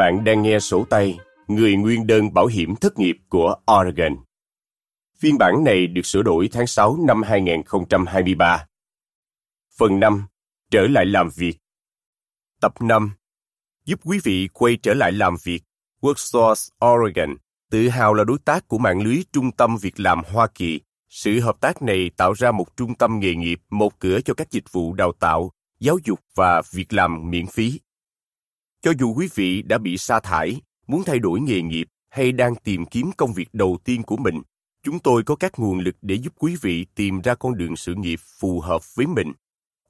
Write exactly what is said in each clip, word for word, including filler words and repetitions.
Bạn đang nghe sổ tay Người nguyên đơn bảo hiểm thất nghiệp của Oregon. Phiên bản này được sửa đổi tháng sáu năm hai không hai ba. Phần năm. Trở lại làm việc. Tập năm. Giúp quý vị quay trở lại làm việc. WorkSource Oregon tự hào là đối tác của mạng lưới trung tâm việc làm Hoa Kỳ. Sự hợp tác này tạo ra một trung tâm nghề nghiệp, một cửa cho các dịch vụ đào tạo, giáo dục và việc làm miễn phí. Cho dù quý vị đã bị sa thải, muốn thay đổi nghề nghiệp hay đang tìm kiếm công việc đầu tiên của mình, chúng tôi có các nguồn lực để giúp quý vị tìm ra con đường sự nghiệp phù hợp với mình.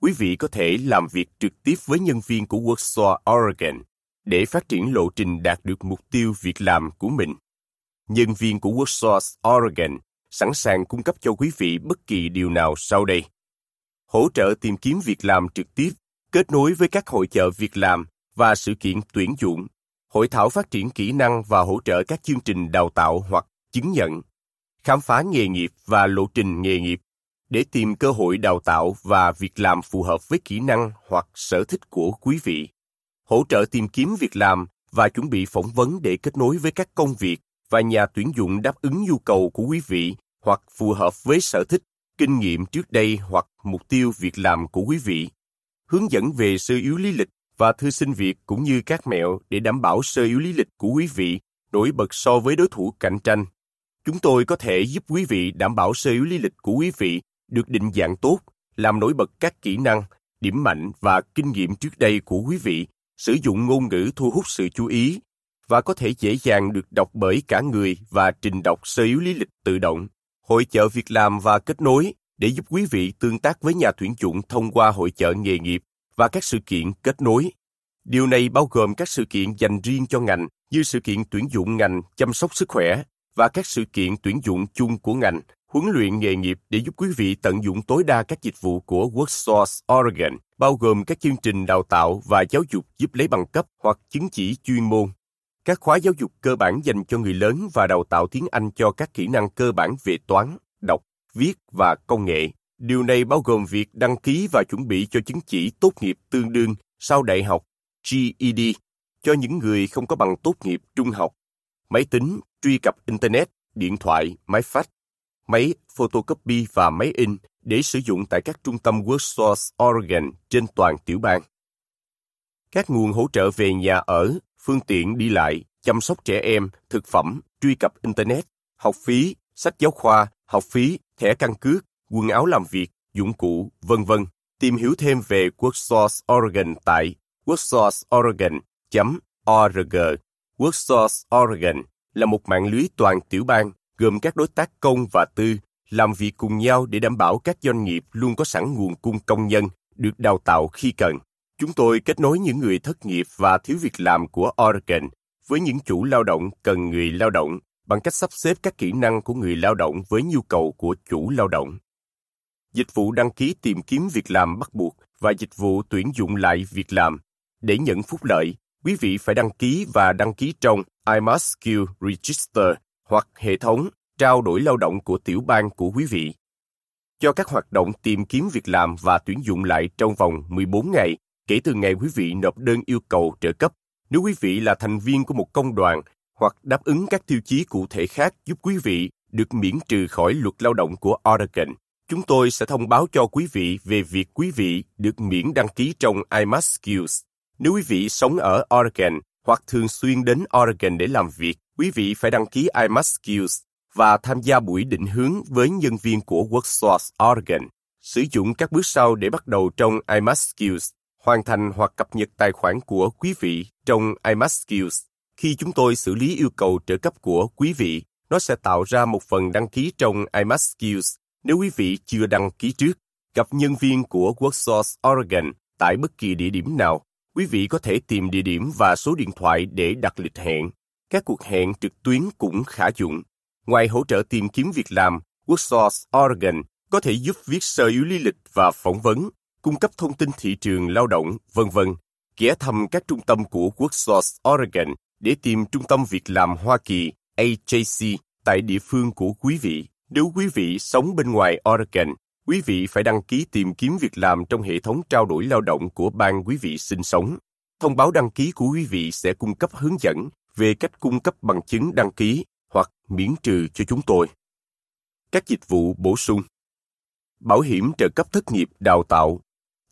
Quý vị có thể làm việc trực tiếp với nhân viên của WorkSource Oregon để phát triển lộ trình đạt được mục tiêu việc làm của mình. Nhân viên của WorkSource Oregon sẵn sàng cung cấp cho quý vị bất kỳ điều nào sau đây: hỗ trợ tìm kiếm việc làm trực tiếp, kết nối với các hội chợ việc làm và sự kiện tuyển dụng, hội thảo phát triển kỹ năng và hỗ trợ các chương trình đào tạo hoặc chứng nhận, khám phá nghề nghiệp và lộ trình nghề nghiệp để tìm cơ hội đào tạo và việc làm phù hợp với kỹ năng hoặc sở thích của quý vị, hỗ trợ tìm kiếm việc làm và chuẩn bị phỏng vấn để kết nối với các công việc và nhà tuyển dụng đáp ứng nhu cầu của quý vị hoặc phù hợp với sở thích, kinh nghiệm trước đây hoặc mục tiêu việc làm của quý vị, hướng dẫn về sơ yếu lý lịch và thư xin việc cũng như các mẹo để đảm bảo sơ yếu lý lịch của quý vị nổi bật so với đối thủ cạnh tranh. Chúng tôi có thể giúp quý vị đảm bảo sơ yếu lý lịch của quý vị được định dạng tốt, làm nổi bật các kỹ năng, điểm mạnh và kinh nghiệm trước đây của quý vị, sử dụng ngôn ngữ thu hút sự chú ý và có thể dễ dàng được đọc bởi cả người và trình đọc sơ yếu lý lịch tự động, hội chợ việc làm và kết nối để giúp quý vị tương tác với nhà tuyển dụng thông qua hội chợ nghề nghiệp và các sự kiện kết nối. Điều này bao gồm các sự kiện dành riêng cho ngành như sự kiện tuyển dụng ngành chăm sóc sức khỏe và các sự kiện tuyển dụng chung của ngành, huấn luyện nghề nghiệp để giúp quý vị tận dụng tối đa các dịch vụ của WorkSource Oregon, bao gồm các chương trình đào tạo và giáo dục giúp lấy bằng cấp hoặc chứng chỉ chuyên môn, các khóa giáo dục cơ bản dành cho người lớn và đào tạo tiếng Anh cho các kỹ năng cơ bản về toán, đọc, viết và công nghệ. Điều này bao gồm việc đăng ký và chuẩn bị cho chứng chỉ tốt nghiệp tương đương sau đại học G E D cho những người không có bằng tốt nghiệp trung học, máy tính, truy cập Internet, điện thoại, máy fax, máy photocopy và máy in để sử dụng tại các trung tâm WorkSource Oregon trên toàn tiểu bang. Các nguồn hỗ trợ về nhà ở, phương tiện đi lại, chăm sóc trẻ em, thực phẩm, truy cập Internet, học phí, sách giáo khoa, học phí, thẻ căn cước, quần áo làm việc, dụng cụ, vân vân. Tìm hiểu thêm về WorkSource Oregon tại worksource oregon chấm org. WorkSource Oregon là một mạng lưới toàn tiểu bang gồm các đối tác công và tư làm việc cùng nhau để đảm bảo các doanh nghiệp luôn có sẵn nguồn cung công nhân được đào tạo khi cần. Chúng tôi kết nối những người thất nghiệp và thiếu việc làm của Oregon với những chủ lao động cần người lao động bằng cách sắp xếp các kỹ năng của người lao động với nhu cầu của chủ lao động. Dịch vụ đăng ký tìm kiếm việc làm bắt buộc và dịch vụ tuyển dụng lại việc làm. Để nhận phúc lợi, quý vị phải đăng ký và đăng ký trong iMatchSkills Register hoặc hệ thống trao đổi lao động của tiểu bang của quý vị. Cho các hoạt động tìm kiếm việc làm và tuyển dụng lại trong vòng mười bốn ngày kể từ ngày quý vị nộp đơn yêu cầu trợ cấp, nếu quý vị là thành viên của một công đoàn hoặc đáp ứng các tiêu chí cụ thể khác giúp quý vị được miễn trừ khỏi luật lao động của Oregon. Chúng tôi sẽ thông báo cho quý vị về việc quý vị được miễn đăng ký trong iMatchSkills. Nếu quý vị sống ở Oregon hoặc thường xuyên đến Oregon để làm việc, quý vị phải đăng ký iMatchSkills và tham gia buổi định hướng với nhân viên của WorkSource Oregon. Sử dụng các bước sau để bắt đầu trong iMatchSkills, hoàn thành hoặc cập nhật tài khoản của quý vị trong iMatchSkills. Khi chúng tôi xử lý yêu cầu trợ cấp của quý vị, nó sẽ tạo ra một phần đăng ký trong iMatchSkills nếu quý vị chưa đăng ký trước. Gặp nhân viên của WorkSource Oregon tại bất kỳ địa điểm nào. Quý vị có thể tìm địa điểm và số điện thoại để đặt lịch hẹn. Các cuộc hẹn trực tuyến cũng khả dụng. Ngoài hỗ trợ tìm kiếm việc làm, WorkSource Oregon có thể giúp viết sơ yếu lý lịch và phỏng vấn, cung cấp thông tin thị trường lao động, vân vân. Ghé thăm các trung tâm của WorkSource Oregon để tìm trung tâm việc làm Hoa Kỳ A J C tại địa phương của quý vị. Nếu quý vị sống bên ngoài Oregon, quý vị phải đăng ký tìm kiếm việc làm trong hệ thống trao đổi lao động của bang quý vị sinh sống. Thông báo đăng ký của quý vị sẽ cung cấp hướng dẫn về cách cung cấp bằng chứng đăng ký hoặc miễn trừ cho chúng tôi. Các dịch vụ bổ sung: Bảo hiểm trợ cấp thất nghiệp đào tạo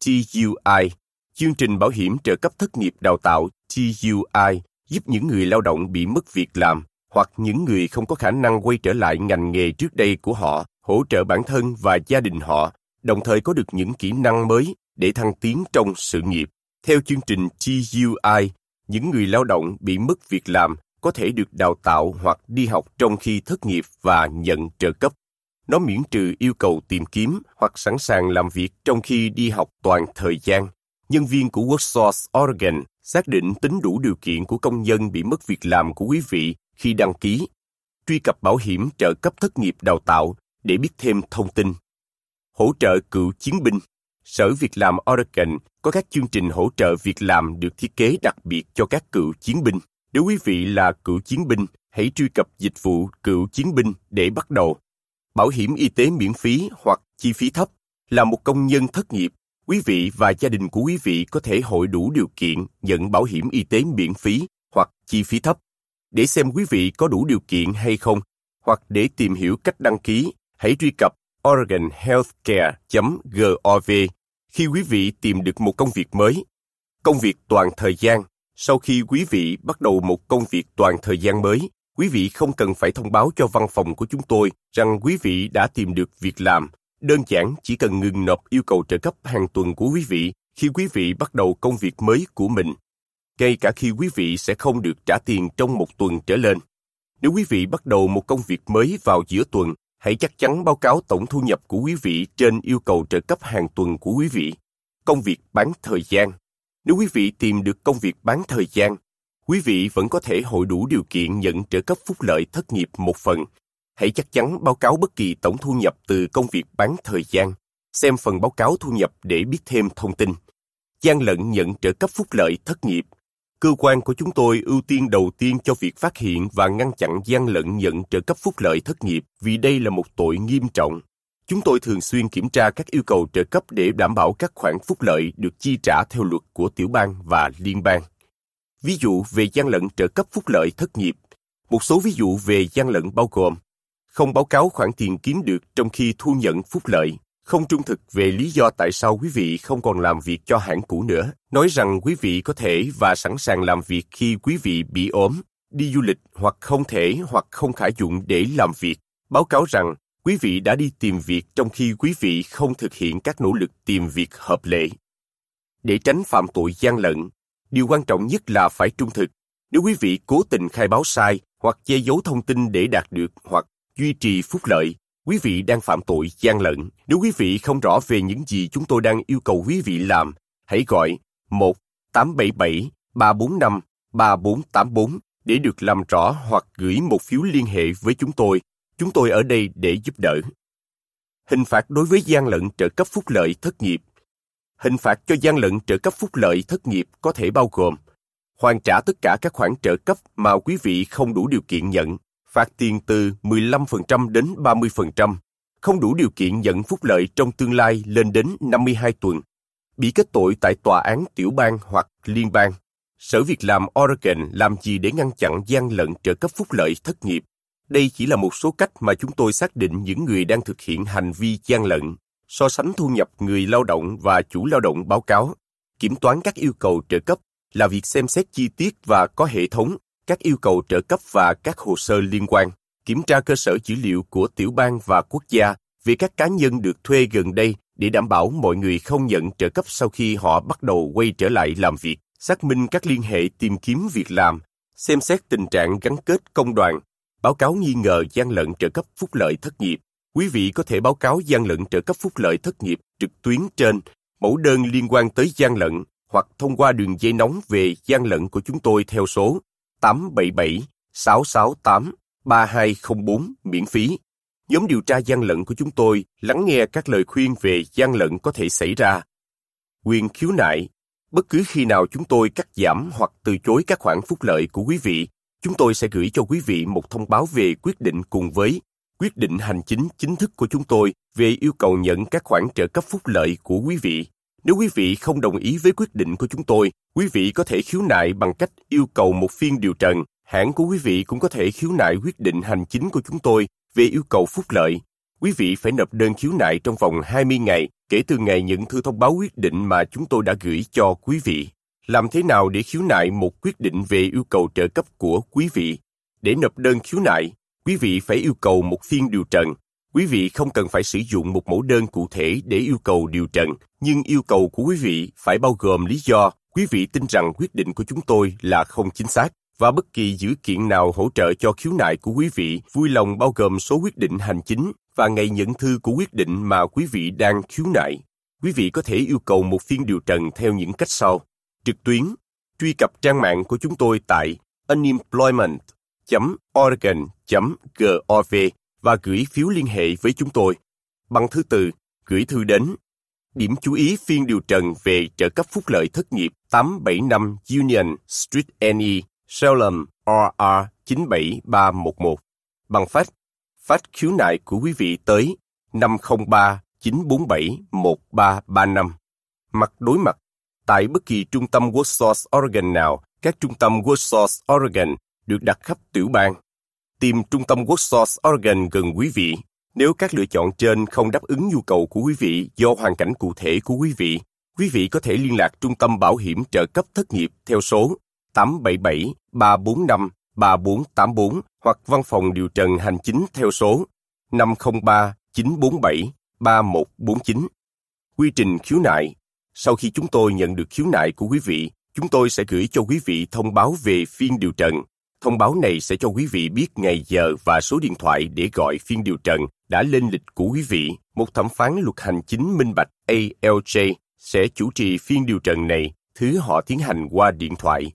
T U I. Chương trình bảo hiểm trợ cấp thất nghiệp đào tạo T U I giúp những người lao động bị mất việc làm hoặc những người không có khả năng quay trở lại ngành nghề trước đây của họ, hỗ trợ bản thân và gia đình họ, đồng thời có được những kỹ năng mới để thăng tiến trong sự nghiệp. Theo chương trình T U I, những người lao động bị mất việc làm có thể được đào tạo hoặc đi học trong khi thất nghiệp và nhận trợ cấp. Nó miễn trừ yêu cầu tìm kiếm hoặc sẵn sàng làm việc trong khi đi học toàn thời gian. Nhân viên của WorkSource Oregon xác định tính đủ điều kiện của công nhân bị mất việc làm của quý vị khi đăng ký. Truy cập bảo hiểm trợ cấp thất nghiệp đào tạo để biết thêm thông tin. Hỗ trợ cựu chiến binh. Sở Việc làm Oregon có các chương trình hỗ trợ việc làm được thiết kế đặc biệt cho các cựu chiến binh. Nếu quý vị là cựu chiến binh, hãy truy cập dịch vụ cựu chiến binh để bắt đầu. Bảo hiểm y tế miễn phí hoặc chi phí thấp. Là một công nhân thất nghiệp, quý vị và gia đình của quý vị có thể hội đủ điều kiện nhận bảo hiểm y tế miễn phí hoặc chi phí thấp. Để xem quý vị có đủ điều kiện hay không, hoặc để tìm hiểu cách đăng ký, hãy truy cập oregon healthcare chấm gov khi quý vị tìm được một công việc mới. Công việc toàn thời gian. Sau khi quý vị bắt đầu một công việc toàn thời gian mới, quý vị không cần phải thông báo cho văn phòng của chúng tôi rằng quý vị đã tìm được việc làm. Đơn giản chỉ cần ngừng nộp yêu cầu trợ cấp hàng tuần của quý vị khi quý vị bắt đầu công việc mới của mình, ngay cả khi quý vị sẽ không được trả tiền trong một tuần trở lên. Nếu quý vị bắt đầu một công việc mới vào giữa tuần, hãy chắc chắn báo cáo tổng thu nhập của quý vị trên yêu cầu trợ cấp hàng tuần của quý vị. Công việc bán thời gian. Nếu quý vị tìm được công việc bán thời gian, quý vị vẫn có thể hội đủ điều kiện nhận trợ cấp phúc lợi thất nghiệp một phần. Hãy chắc chắn báo cáo bất kỳ tổng thu nhập từ công việc bán thời gian. Xem phần báo cáo thu nhập để biết thêm thông tin. Gian lận nhận trợ cấp phúc lợi thất nghiệp. Cơ quan của chúng tôi ưu tiên đầu tiên cho việc phát hiện và ngăn chặn gian lận nhận trợ cấp phúc lợi thất nghiệp vì đây là một tội nghiêm trọng. Chúng tôi thường xuyên kiểm tra các yêu cầu trợ cấp để đảm bảo các khoản phúc lợi được chi trả theo luật của tiểu bang và liên bang. Ví dụ về gian lận trợ cấp phúc lợi thất nghiệp. Một số ví dụ về gian lận bao gồm: không báo cáo khoản tiền kiếm được trong khi thu nhận phúc lợi, không trung thực về lý do tại sao quý vị không còn làm việc cho hãng cũ nữa, nói rằng quý vị có thể và sẵn sàng làm việc khi quý vị bị ốm, đi du lịch hoặc không thể hoặc không khả dụng để làm việc, báo cáo rằng quý vị đã đi tìm việc trong khi quý vị không thực hiện các nỗ lực tìm việc hợp lệ. Để tránh phạm tội gian lận, điều quan trọng nhất là phải trung thực. Nếu quý vị cố tình khai báo sai hoặc che giấu thông tin để đạt được hoặc duy trì phúc lợi, quý vị đang phạm tội gian lận. Nếu quý vị không rõ về những gì chúng tôi đang yêu cầu quý vị làm, hãy gọi một tám bảy bảy ba bốn năm ba bốn tám bốn để được làm rõ hoặc gửi một phiếu liên hệ với chúng tôi. Chúng tôi ở đây để giúp đỡ. Hình phạt đối với gian lận trợ cấp phúc lợi thất nghiệp. Hình phạt cho gian lận trợ cấp phúc lợi thất nghiệp có thể bao gồm hoàn trả tất cả các khoản trợ cấp mà quý vị không đủ điều kiện nhận, phạt tiền từ mười lăm phần trăm đến ba mươi phần trăm, không đủ điều kiện nhận phúc lợi trong tương lai lên đến năm mươi hai tuần, bị kết tội tại tòa án tiểu bang hoặc liên bang. Sở Việc làm Oregon làm gì để ngăn chặn gian lận trợ cấp phúc lợi thất nghiệp? Đây chỉ là một số cách mà chúng tôi xác định những người đang thực hiện hành vi gian lận, so sánh thu nhập người lao động và chủ lao động báo cáo, kiểm toán các yêu cầu trợ cấp là việc xem xét chi tiết và có hệ thống các yêu cầu trợ cấp và các hồ sơ liên quan, kiểm tra cơ sở dữ liệu của tiểu bang và quốc gia về các cá nhân được thuê gần đây để đảm bảo mọi người không nhận trợ cấp sau khi họ bắt đầu quay trở lại làm việc, xác minh các liên hệ tìm kiếm việc làm, xem xét tình trạng gắn kết công đoàn, báo cáo nghi ngờ gian lận trợ cấp phúc lợi thất nghiệp. Quý vị có thể báo cáo gian lận trợ cấp phúc lợi thất nghiệp trực tuyến trên mẫu đơn liên quan tới gian lận hoặc thông qua đường dây nóng về gian lận của chúng tôi theo số tám bảy bảy sáu sáu tám ba hai không bốn miễn phí. Nhóm điều tra gian lận của chúng tôi lắng nghe các lời khuyên về gian lận có thể xảy ra. Quyền khiếu nại. Bất cứ khi nào chúng tôi cắt giảm hoặc từ chối các khoản phúc lợi của quý vị, chúng tôi sẽ gửi cho quý vị một thông báo về quyết định cùng với quyết định hành chính chính thức của chúng tôi về yêu cầu nhận các khoản trợ cấp phúc lợi của quý vị. Nếu quý vị không đồng ý với quyết định của chúng tôi, Quý vị có thể khiếu nại bằng cách yêu cầu một phiên điều trần. Hãng của quý vị cũng có thể khiếu nại quyết định hành chính của chúng tôi về yêu cầu phúc lợi. Quý vị phải nộp đơn khiếu nại trong vòng hai mươi ngày kể từ ngày nhận thư thông báo quyết định mà chúng tôi đã gửi cho quý vị. Làm thế nào để khiếu nại một quyết định về yêu cầu trợ cấp của quý vị? Để nộp đơn khiếu nại, quý vị phải yêu cầu một phiên điều trần. Quý vị không cần phải sử dụng một mẫu đơn cụ thể để yêu cầu điều trần, nhưng yêu cầu của quý vị phải bao gồm lý do quý vị tin rằng quyết định của chúng tôi là không chính xác, và bất kỳ dữ kiện nào hỗ trợ cho khiếu nại của quý vị vui lòng bao gồm số quyết định hành chính và ngày nhận thư của quyết định mà quý vị đang khiếu nại. Quý vị có thể yêu cầu một phiên điều trần theo những cách sau. Trực tuyến, truy cập trang mạng của chúng tôi tại unemployment dot oregon dot gov và gửi phiếu liên hệ với chúng tôi. Bằng thư từ, gửi thư đến. Điểm chú ý phiên điều trần về trợ cấp phúc lợi thất nghiệp tám bảy năm Union Street N E, Salem R R chín bảy ba một một. Bằng fax, fax khiếu nại của quý vị tới năm không ba chín bốn bảy một ba ba năm. Mặt đối mặt, tại bất kỳ trung tâm WorkSource Oregon nào, các trung tâm WorkSource Oregon được đặt khắp tiểu bang. Tìm trung tâm WorkSource Oregon gần quý vị. Nếu các lựa chọn trên không đáp ứng nhu cầu của quý vị do hoàn cảnh cụ thể của quý vị, quý vị có thể liên lạc Trung tâm Bảo hiểm trợ cấp thất nghiệp theo số tám bảy bảy ba bốn năm ba bốn tám bốn hoặc Văn phòng Điều trần Hành chính theo số năm không ba chín bốn bảy ba một bốn chín. Quy trình khiếu nại. Sau khi chúng tôi nhận được khiếu nại của quý vị, chúng tôi sẽ gửi cho quý vị thông báo về phiên điều trần. Thông báo này sẽ cho quý vị biết ngày giờ và số điện thoại để gọi phiên điều trần đã lên lịch của quý vị. Một thẩm phán luật hành chính minh bạch A L J sẽ chủ trì phiên điều trần này, thứ họ tiến hành qua điện thoại.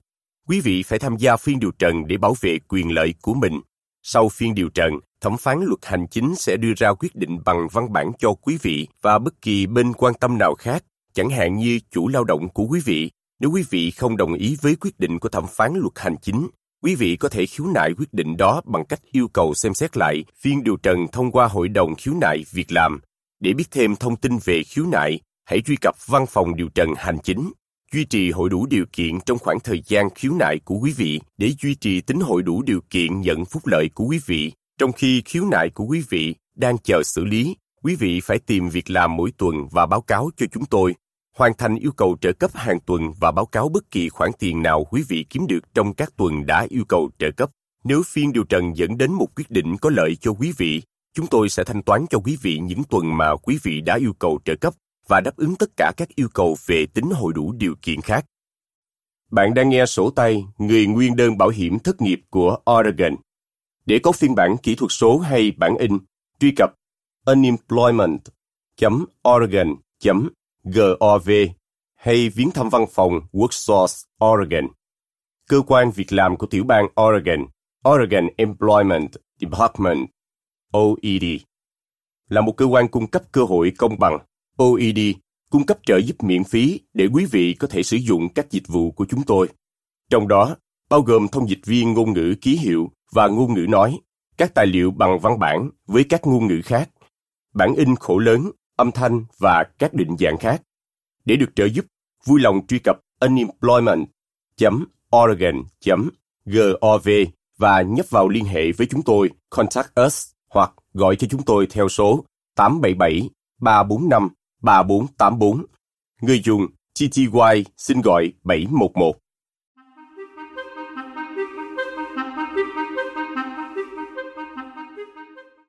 Quý vị phải tham gia phiên điều trần để bảo vệ quyền lợi của mình. Sau phiên điều trần, thẩm phán luật hành chính sẽ đưa ra quyết định bằng văn bản cho quý vị và bất kỳ bên quan tâm nào khác, chẳng hạn như chủ lao động của quý vị. Nếu quý vị không đồng ý với quyết định của thẩm phán luật hành chính, quý vị có thể khiếu nại quyết định đó bằng cách yêu cầu xem xét lại phiên điều trần thông qua Hội đồng Khiếu nại Việc làm. Để biết thêm thông tin về khiếu nại, hãy truy cập Văn phòng Điều trần Hành chính. Duy trì hội đủ điều kiện trong khoảng thời gian khiếu nại của quý vị để duy trì tính hội đủ điều kiện nhận phúc lợi của quý vị. Trong khi khiếu nại của quý vị đang chờ xử lý, quý vị phải tìm việc làm mỗi tuần và báo cáo cho chúng tôi. Hoàn thành yêu cầu trợ cấp hàng tuần và báo cáo bất kỳ khoản tiền nào quý vị kiếm được trong các tuần đã yêu cầu trợ cấp. Nếu phiên điều trần dẫn đến một quyết định có lợi cho quý vị, chúng tôi sẽ thanh toán cho quý vị những tuần mà quý vị đã yêu cầu trợ cấp và đáp ứng tất cả các yêu cầu về tính hội đủ điều kiện khác. Bạn đang nghe sổ tay Người Nguyên đơn Bảo hiểm Thất nghiệp của Oregon. Để có phiên bản kỹ thuật số hay bản in, truy cập unemployment dot oregon dot gov hay viếng thăm văn phòng WorkSource Oregon. Cơ quan việc làm của tiểu bang Oregon, Oregon Employment Department, O E D, là một cơ quan cung cấp cơ hội công bằng. O E D cung cấp trợ giúp miễn phí để quý vị có thể sử dụng các dịch vụ của chúng tôi, trong đó bao gồm thông dịch viên ngôn ngữ ký hiệu và ngôn ngữ nói, các tài liệu bằng văn bản với các ngôn ngữ khác, bản in khổ lớn, âm thanh và các định dạng khác. Để được trợ giúp, vui lòng truy cập unemployment dot oregon dot gov và nhấp vào liên hệ với chúng tôi, Contact Us, hoặc gọi cho chúng tôi theo số tám bảy bảy ba bốn năm ba bốn tám bốn. Người dùng T T Y xin gọi bảy một một.